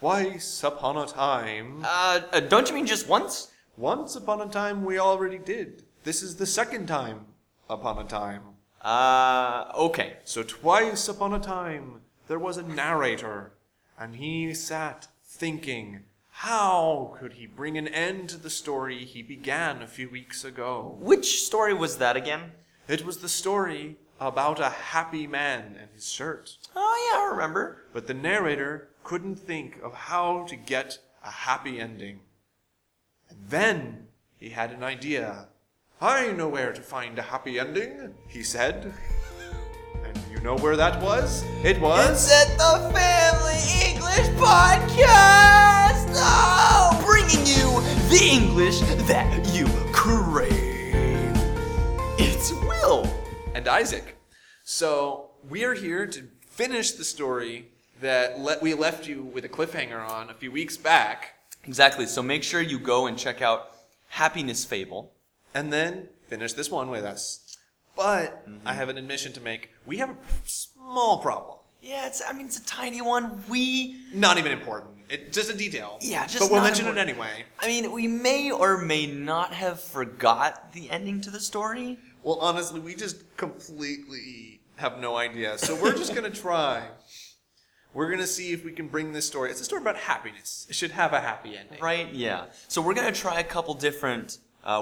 Twice upon a time. Don't you mean just once? Once upon a time we already did. This is the second time upon a time. Okay. So twice upon a time there was a narrator, and he sat thinking, how could he bring an end to the story he began a few weeks ago? Which story was that again? It was the story about a happy man and his shirt. Oh, yeah, I remember. But the narrator couldn't think of how to get a happy ending. And then he had an idea. I know where to find a happy ending, he said. And you know where that was? It was... It's at the Family English Podcast! Oh! Bringing you the English that you crave. It's Will. And Isaac. So we're here to finish the story that we left you with a cliffhanger on a few weeks back. Exactly. So make sure you go and check out Happiness Fable. And then finish this one with us. But I have an admission to make. We have a small problem. Yeah, it's a tiny one. Not even important. It's just a detail. Yeah, just but we'll mention it anyway. We may or may not have forgot the ending to the story. Well, honestly, we just completely have no idea. So we're just going to try. We're going to see if we can bring this story. It's a story about happiness. It should have a happy ending. Right? Yeah. So we're going to try a couple different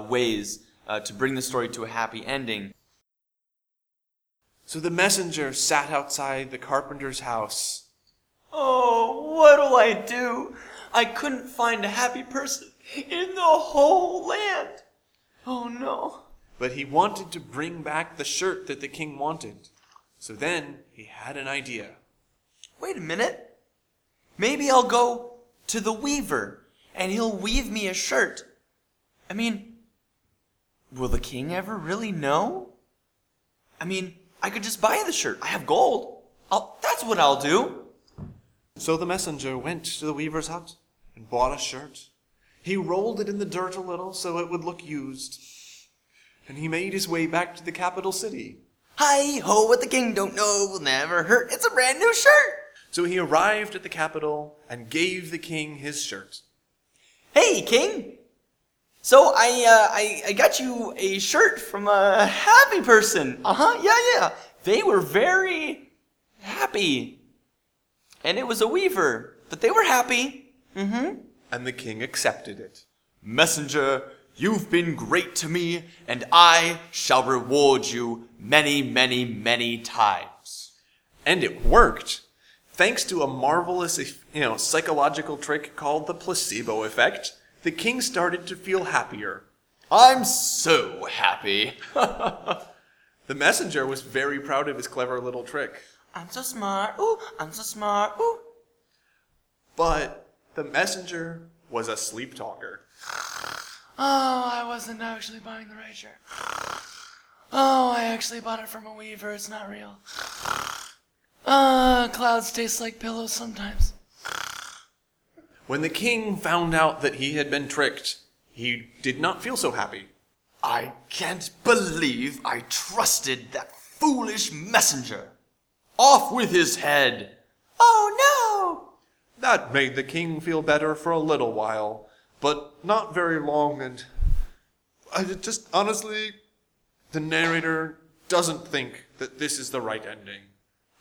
ways to bring the story to a happy ending. So the messenger sat outside the carpenter's house. Oh, what'll I do? I couldn't find a happy person in the whole land. Oh, no. But he wanted to bring back the shirt that the king wanted. So then he had an idea. Wait a minute. Maybe I'll go to the weaver and he'll weave me a shirt. Will the king ever really know? I could just buy the shirt. I have gold. That's what I'll do. So the messenger went to the weaver's hut and bought a shirt. He rolled it in the dirt a little so it would look used. And he made his way back to the capital city. Hi-ho, what the king don't know will never hurt. It's a brand new shirt. So he arrived at the capital and gave the king his shirt. Hey, king. So I got you a shirt from a happy person. Yeah. They were very happy. And it was a weaver, but they were happy. And the king accepted it. Messenger, you've been great to me, and I shall reward you many, many, many times. And it worked. Thanks to a marvelous, psychological trick called the placebo effect, the king started to feel happier. I'm so happy. The messenger was very proud of his clever little trick. I'm so smart. Ooh, I'm so smart. Ooh. But the messenger was a sleep talker. Oh, I wasn't actually buying the right shirt. Oh, I actually bought it from a weaver. It's not real. Clouds taste like pillows sometimes. When the king found out that he had been tricked, he did not feel so happy. I can't believe I trusted that foolish messenger. Off with his head. Oh, no! That made the king feel better for a little while. But not very long, and the narrator doesn't think that this is the right ending.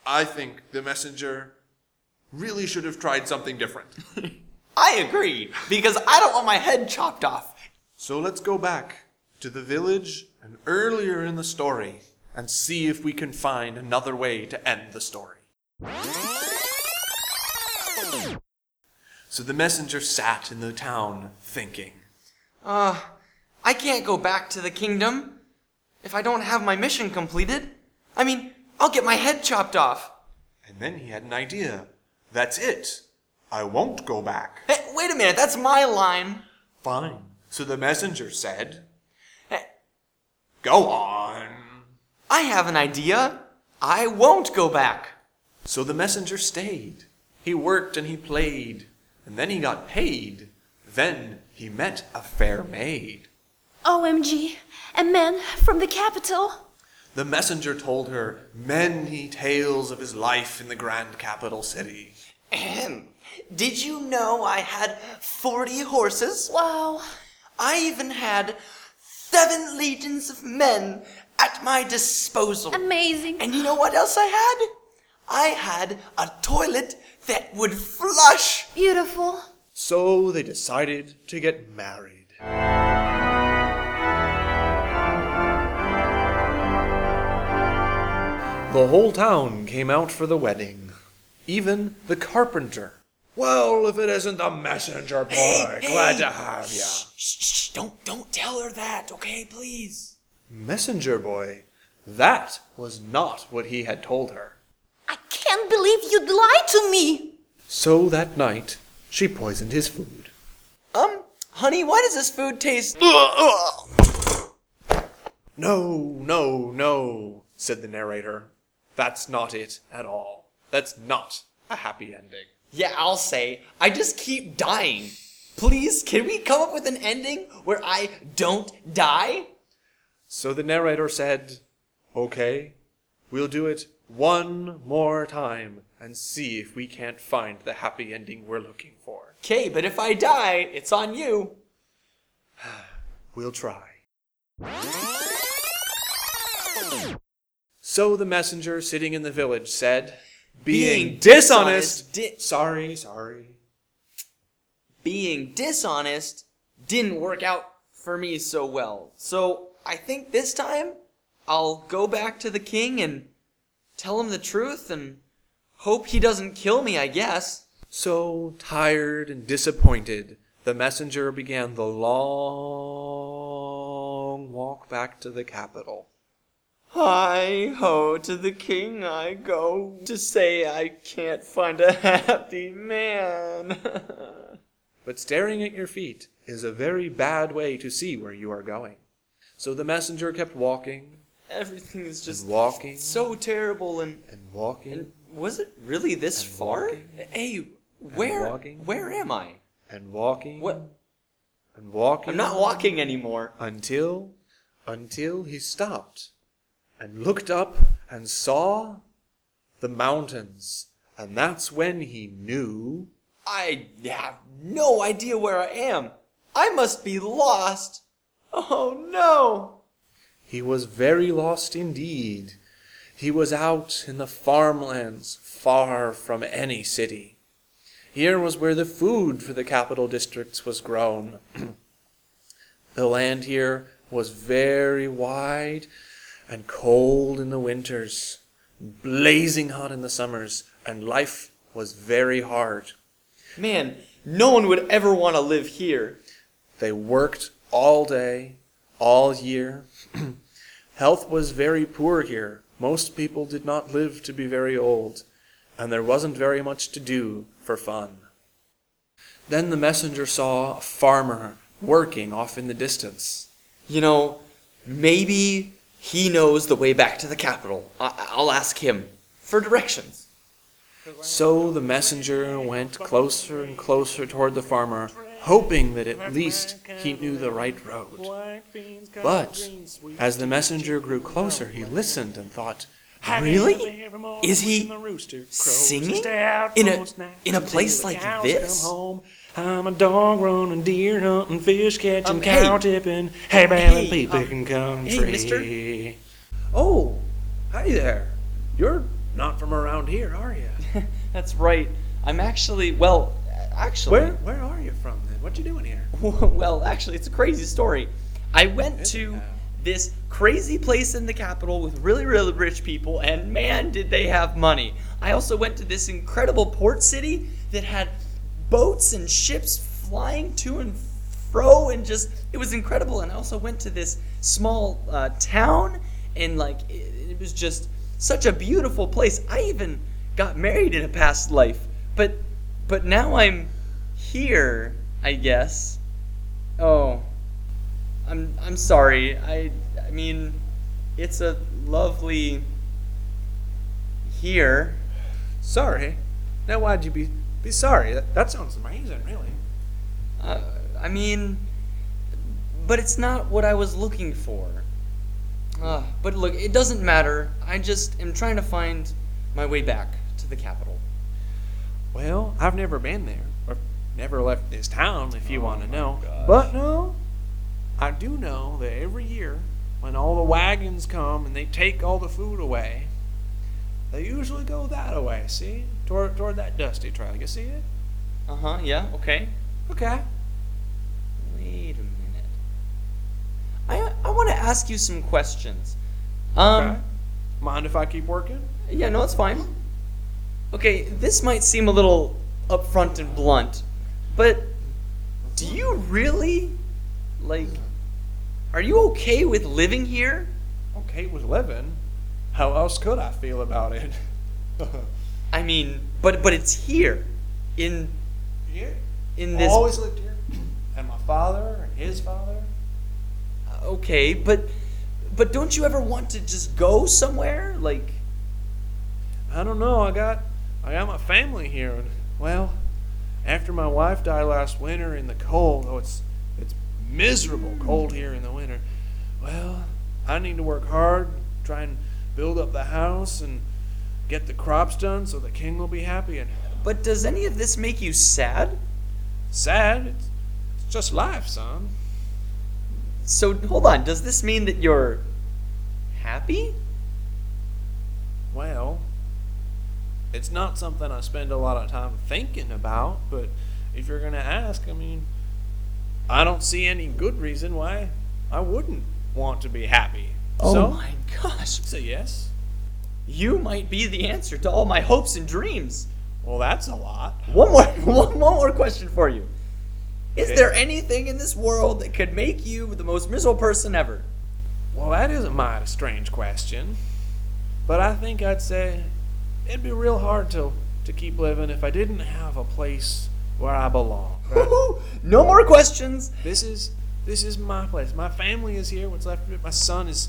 I think the messenger really should have tried something different. I agree, because I don't want my head chopped off. So let's go back to the village and earlier in the story and see if we can find another way to end the story. So the messenger sat in the town, thinking. I can't go back to the kingdom if I don't have my mission completed. I'll get my head chopped off. And then he had an idea. That's it. I won't go back. Hey, wait a minute, that's my line. Fine. So the messenger said. Hey. Go on. I have an idea. I won't go back. So the messenger stayed. He worked and he played. And then he got paid. Then he met a fair maid. OMG, a man from the capital. The messenger told her many tales of his life in the grand capital city. Ahem. Did you know I had 40 horses? Wow. I even had 7 legions of men at my disposal. Amazing. And you know what else I had? I had a toilet that would flush. Beautiful. So they decided to get married. The whole town came out for the wedding. Even the carpenter. Well, if it isn't the messenger boy, glad to have you. Shh, don't tell her that, okay, please? Messenger boy? That was not what he had told her. I can't believe you'd lie to me! So that night, she poisoned his food. Honey, why does this food taste... No, said the narrator. That's not it at all. That's not a happy ending. Yeah, I'll say, I just keep dying. Please, can we come up with an ending where I don't die? So the narrator said, okay, we'll do it one more time and see if we can't find the happy ending we're looking for. Okay, but if I die, it's on you. We'll try. So the messenger sitting in the village said... Being dishonest didn't work out for me so well. So I think this time I'll go back to the king and tell him the truth and hope he doesn't kill me, I guess. So tired and disappointed, the messenger began the long walk back to the capital. Hi-ho, to the king I go to say I can't find a happy man. But staring at your feet is a very bad way to see where you are going. So the messenger kept walking. Everything is just walking, so terrible and walking. And was it really this far? Walking, hey, where am I? And walking. What? And walking. I'm not walking anymore. Until he stopped. And looked up and saw the mountains. And that's when he knew... I have no idea where I am. I must be lost. Oh, no. He was very lost indeed. He was out in the farmlands, far from any city. Here was where the food for the capital districts was grown. The land here was very wide... and cold in the winters, blazing hot in the summers, and life was very hard. Man, no one would ever want to live here. They worked all day, all year. Health was very poor here. Most people did not live to be very old, and there wasn't very much to do for fun. Then the messenger saw a farmer working off in the distance. You know, maybe... he knows the way back to the capital. I'll ask him for directions. So the messenger went closer and closer toward the farmer, hoping that at least he knew the right road. But as the messenger grew closer, he listened and thought, really? Is he singing in a place like this? I'm a dog running, deer hunting, fish catching, cow tipping, hay baling, pea picking country. Hey, mister. Oh, hi there. You're not from around here, are you? That's right. I'm actually... Where are you from, then? What you doing here? Well, actually, it's a crazy story. I went to this crazy place in the capital with really, really rich people, and man, did they have money. I also went to this incredible port city that had... boats and ships flying to and fro, and just, it was incredible. And I also went to this small town, and like it was just such a beautiful place. I even got married in a past life, but now I'm here, I guess. Oh, I'm sorry. I mean, it's a lovely here. Sorry. Now why'd you be sorry? That sounds amazing, really. I mean, but it's not what I was looking for. But look, it doesn't matter. I just am trying to find my way back to the capital. Well, I've never been there. Or never left this town, if you want to know. Gosh. But no, I do know that every year when all the wagons come and they take all the food away, they usually go that away, see? Toward that dusty trail. You see it? Uh-huh, yeah, okay. Okay. Wait a minute. I want to ask you some questions. Okay. Mind if I keep working? Yeah, no, it's fine. Okay, this might seem a little upfront and blunt, but do you really, like, are you okay with living here? Okay with living? How else could I feel about it? I mean, but it's here, in this. I always lived here, and my father and his father. Okay, but don't you ever want to just go somewhere? Like, I don't know. I got my family here, and well, after my wife died last winter in the cold, oh, it's miserable cold here in the winter. Well, I need to work hard, try and build up the house and get the crops done so the king will be happy. And but does any of this make you sad? Sad? It's just life, son. So hold on. Does this mean that you're happy? Well, it's not something I spend a lot of time thinking about, but if you're going to ask, I mean, I don't see any good reason why I wouldn't want to be happy. Oh so, my gosh. So yes. You might be the answer to all my hopes and dreams. Well, that's a lot. One more question for you. Is there anything in this world that could make you the most miserable person ever? Well, that isn't my strange question. But I think I'd say it'd be real hard to keep living if I didn't have a place where I belong. Right? No more questions. This is my place. My family is here. What's left of it? My son is...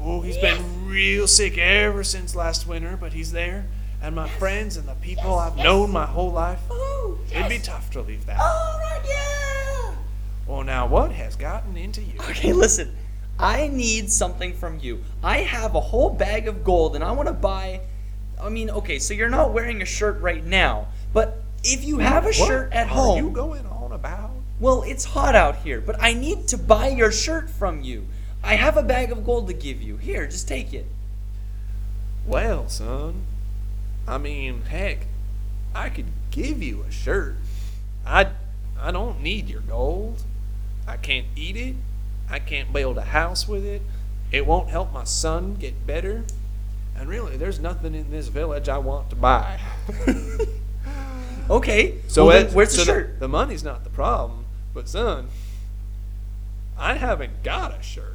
Oh, he's been real sick ever since last winter, but he's there. And my friends and the people I've known my whole life. Ooh, it'd be tough to leave that. All right, yeah. Well, now what has gotten into you? Okay, listen. I need something from you. I have a whole bag of gold, and I want to buy... I mean, okay, so you're not wearing a shirt right now, but if you have a shirt at home... What are you going on about? Well, it's hot out here, but I need to buy your shirt from you. I have a bag of gold to give you. Here, just take it. Well, son, I mean, heck, I could give you a shirt. I don't need your gold. I can't eat it. I can't build a house with it. It won't help my son get better. And really, there's nothing in this village I want to buy. Okay, so well, where's the shirt? The money's not the problem, but son, I haven't got a shirt.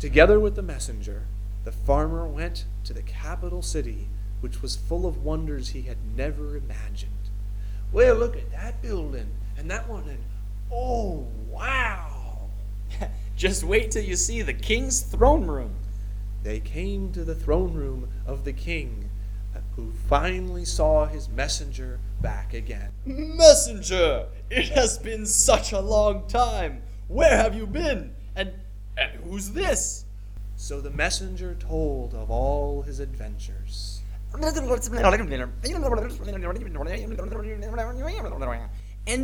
Together with the messenger, the farmer went to the capital city, which was full of wonders he had never imagined. Well, look at that building, and that one, and oh, wow. Just wait till you see the king's throne room. They came to the throne room of the king, who finally saw his messenger back again. Messenger, it has been such a long time. Where have you been? And who's this? So the messenger told of all his adventures. And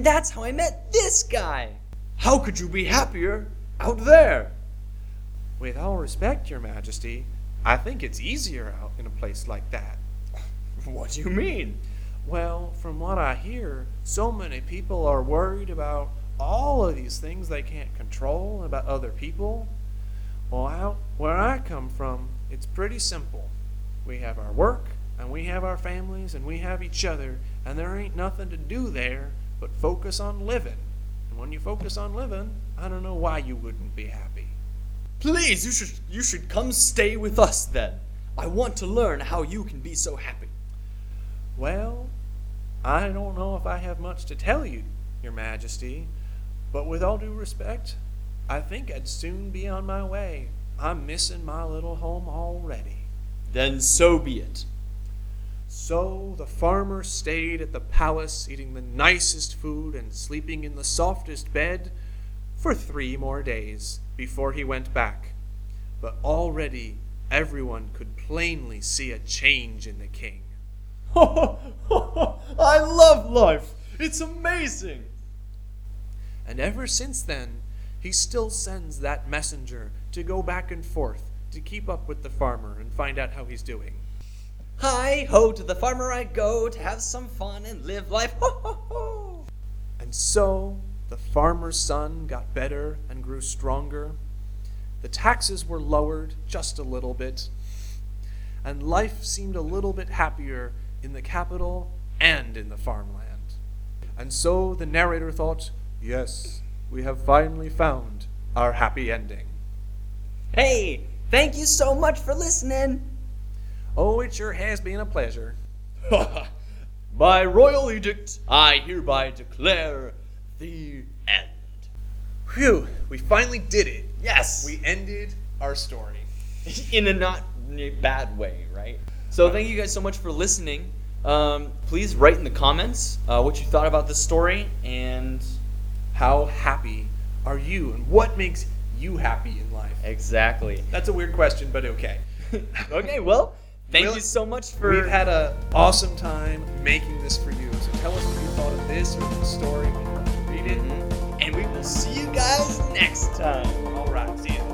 that's how I met this guy. How could you be happier out there? With all respect, Your Majesty, I think it's easier out in a place like that. What do you mean? Well, from what I hear, so many people are worried about all of these things they can't control about other people. Well, out where I come from, it's pretty simple. We have our work, and we have our families, and we have each other, and there ain't nothing to do there but focus on living. And when you focus on living, I don't know why you wouldn't be happy. Please, you should come stay with us then. I want to learn how you can be so happy. Well, I don't know if I have much to tell you, Your Majesty, but with all due respect, I think I'd soon be on my way. I'm missing my little home already. Then so be it. So the farmer stayed at the palace, eating the nicest food and sleeping in the softest bed for 3 more days before he went back. But already everyone could plainly see a change in the king. I love life. It's amazing. And ever since then, he still sends that messenger to go back and forth to keep up with the farmer and find out how he's doing. Hi-ho, to the farmer I go to have some fun and live life. Ho-ho-ho! And so the farmer's son got better and grew stronger. The taxes were lowered just a little bit. And life seemed a little bit happier in the capital and in the farmland. And so the narrator thought, yes, we have finally found our happy ending. Hey, thank you so much for listening. Oh, it sure has been a pleasure. By royal edict, I hereby declare the end. Phew, we finally did it. Yes. We ended our story. In a not bad way, right? So thank you guys so much for listening. Please write in the comments what you thought about this story and how happy are you and what makes you happy in life. Exactly. That's a weird question, but okay. Okay, well, thank you so much for... We've had an awesome time making this for you. So tell us what you thought of this or the story. Read it. Mm-hmm. And we will see you guys next time. All right, see ya.